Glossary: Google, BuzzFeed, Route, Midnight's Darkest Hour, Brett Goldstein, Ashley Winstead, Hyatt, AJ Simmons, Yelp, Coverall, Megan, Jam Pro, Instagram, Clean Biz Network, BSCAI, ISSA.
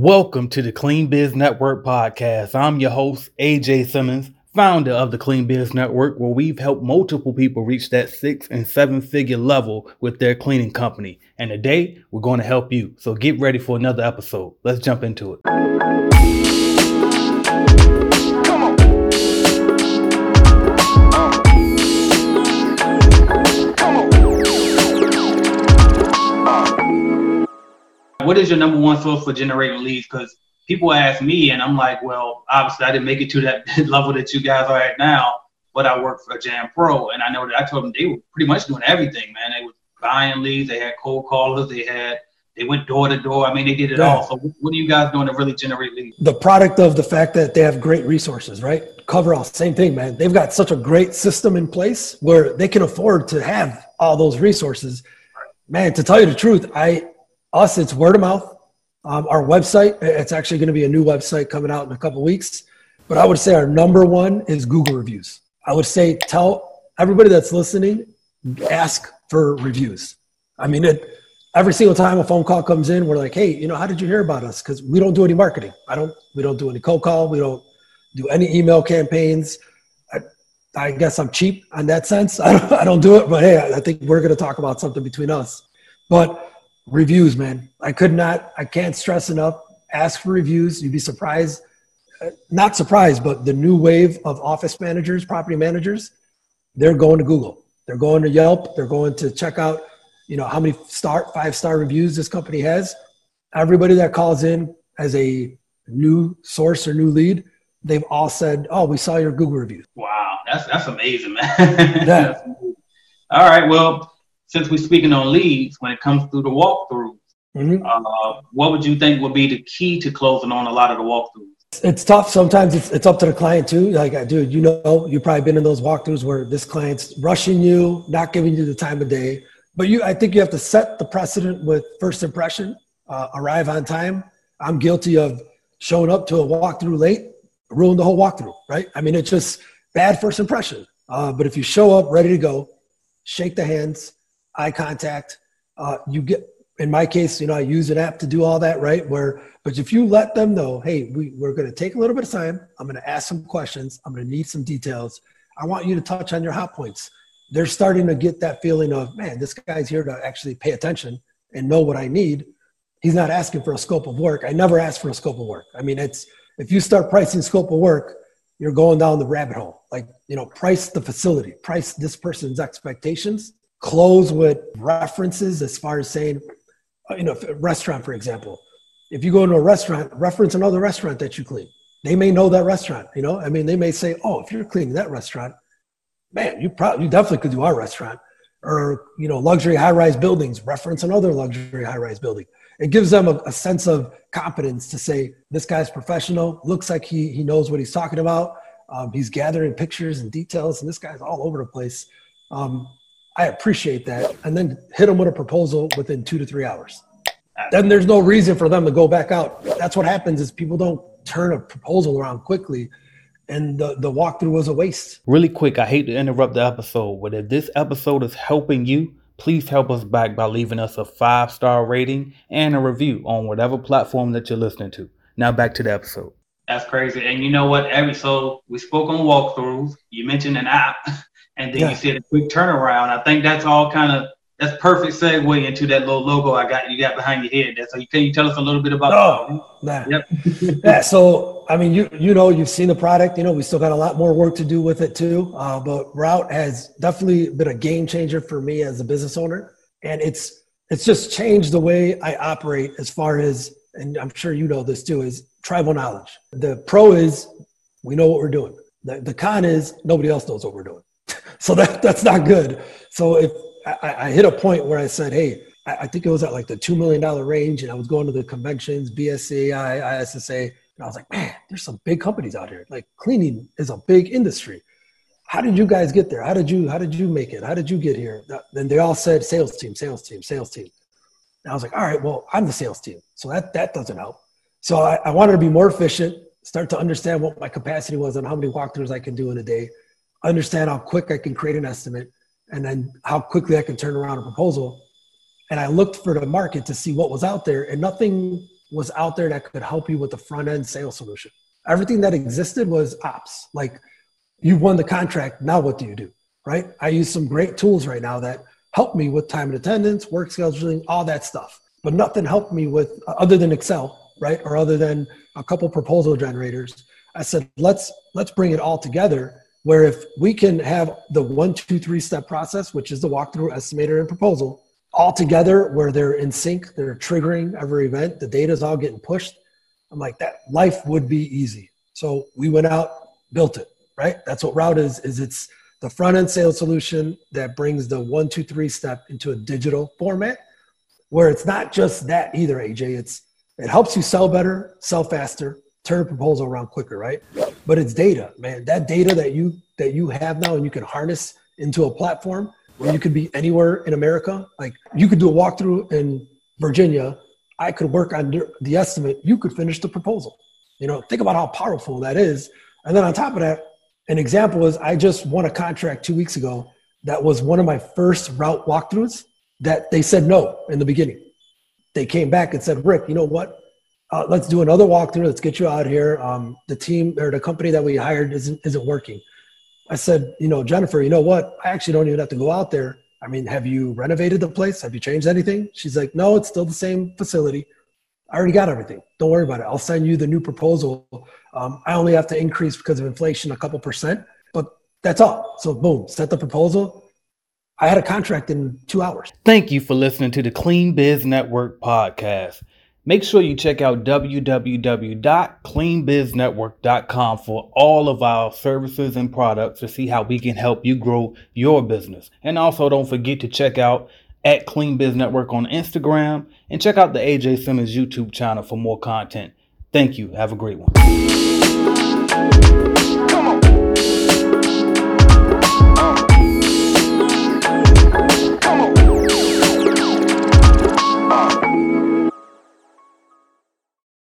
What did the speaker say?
Welcome to the Clean Biz Network podcast. I'm your host, AJ Simmons, founder of the Clean Biz Network, where we've helped multiple people reach that 6- and 7-figure level with their cleaning company. And today, we're going to help you. So get ready for another episode. Let's jump into it. What is your number one source for generating leads? Because people ask me and I'm like, well, obviously I didn't make it to that level that you guys are at now, but I work for Jam Pro. And I know that I told them they were pretty much doing everything, man. They were buying leads. They had cold callers. They went door to door. I mean, they did it all. So what are you guys doing to really generate leads? The product of the fact that they have great resources, right? Coverall, same thing, man. They've got such a great system in place where they can afford to have all those resources. Right. Man, to tell you the truth, Us, it's word of mouth. Our website, it's actually going to be a new website coming out in a couple weeks. But I would say our number one is Google reviews. I would say tell everybody that's listening, ask for reviews. I mean, every single time a phone call comes in, we're like, hey, you know, how did you hear about us? Because we don't do any marketing. We don't do any cold call. We don't do any email campaigns. I guess I'm cheap in that sense. I don't do it. But hey, I think we're going to talk about something between us. But reviews, man. I can't stress enough. Ask for reviews. You'd be surprised. Not surprised, but the new wave of office managers, property managers, they're going to Google. They're going to Yelp. They're going to check out, you know, how many 5-star reviews this company has. Everybody that calls in as a new source or new lead, they've all said, oh, we saw your Google review. Wow. That's amazing, man. Yeah. All right. Well, since we're speaking on leads, when it comes through the walkthroughs, what would you think would be the key to closing on a lot of the walkthroughs? It's tough. Sometimes it's up to the client too. Like, dude, you know, you've probably been in those walkthroughs where this client's rushing you, not giving you the time of day. But I think you have to set the precedent with first impression, arrive on time. I'm guilty of showing up to a walkthrough late, ruin the whole walkthrough, right? I mean, it's just bad first impression. But if you show up ready to go, shake the hands, eye contact, you get, in my case, you know, I use an app to do all that, right? But if you let them know, hey, we're going to take a little bit of time. I'm going to ask some questions. I'm going to need some details. I want you to touch on your hot points. They're starting to get that feeling of, man, this guy's here to actually pay attention and know what I need. He's not asking for a scope of work. I never ask for a scope of work. I mean, if you start pricing scope of work, you're going down the rabbit hole. Like, you know, price the facility, price this person's expectations. Close with references as far as saying, you know, restaurant, for example. If you go into a restaurant, reference another restaurant that you clean. They may know that restaurant, you know? I mean, they may say, oh, if you're cleaning that restaurant, man, you definitely could do our restaurant. Or, you know, luxury high-rise buildings, reference another luxury high-rise building. It gives them a sense of competence to say, this guy's professional, looks like he knows what he's talking about. He's gathering pictures and details, and this guy's all over the place. I appreciate that. And then hit them with a proposal within 2 to 3 hours. Then there's no reason for them to go back out. That's what happens is people don't turn a proposal around quickly. And the walkthrough was a waste. Really quick, I hate to interrupt the episode, but if this episode is helping you, please help us back by leaving us a 5-star rating and a review on whatever platform that you're listening to. Now back to the episode. That's crazy. And you know what? So we spoke on walkthroughs. You mentioned an app. And then you said a quick turnaround. I think that's all that's perfect segue into that little logo you got behind your head. So can you tell us a little bit about that? Yep. Yeah. So, I mean, you know, you've seen the product. You know, we still got a lot more work to do with it too. But Route has definitely been a game changer for me as a business owner. And it's just changed the way I operate as far as, and I'm sure you know this too, is tribal knowledge. The pro is we know what we're doing. The con is nobody else knows what we're doing. So that's not good. So if I hit a point where I said, hey, I think it was at like the $2 million range, and I was going to the conventions, BSCAI, ISSA, and I was like, man, there's some big companies out here. Like cleaning is a big industry. How did you guys get there? How did you make it? How did you get here? Then they all said sales team. And I was like, all right, well, I'm the sales team. So that doesn't help. So I wanted to be more efficient, start to understand what my capacity was and how many walkthroughs I can do in a day. Understand how quick I can create an estimate and then how quickly I can turn around a proposal. And I looked for the market to see what was out there, and nothing was out there that could help you with the front end sales solution. Everything that existed was ops. Like, you won the contract. Now what do you do? Right? I use some great tools right now that help me with time and attendance, work scheduling, all that stuff, but nothing helped me with other than Excel, right? Or other than a couple proposal generators. I said, let's bring it all together, where if we can have the 1, 2, 3 step process, which is the walkthrough, estimator, and proposal, all together where they're in sync, they're triggering every event, the data's all getting pushed. I'm like, that life would be easy. So we went out, built it, right? That's what Route is it's the front-end sales solution that brings the 1, 2, 3 step into a digital format, where it's not just that either, AJ. It helps you sell better, sell faster, turn a proposal around quicker, right? But it's data, man. That data that you have now and you can harness into a platform where you could be anywhere in America. Like, you could do a walkthrough in Virginia. I could work on the estimate. You could finish the proposal. You know, think about how powerful that is. And then on top of that, an example is I just won a contract 2 weeks ago that was one of my first Route walkthroughs that they said no in the beginning. They came back and said, Rick, you know what? Let's do another walkthrough. Let's get you out here. The team or the company that we hired isn't working. I said, you know, Jennifer, you know what? I actually don't even have to go out there. I mean, have you renovated the place? Have you changed anything? She's like, no, it's still the same facility. I already got everything. Don't worry about it. I'll send you the new proposal. I only have to increase because of inflation a couple %, but that's all. So boom, set the proposal. I had a contract in 2 hours. Thank you for listening to the Clean Biz Network podcast. Make sure you check out www.cleanbiznetwork.com for all of our services and products to see how we can help you grow your business. And also don't forget to check out at Clean Biz Network on Instagram, and check out the AJ Simmons YouTube channel for more content. Thank you. Have a great one.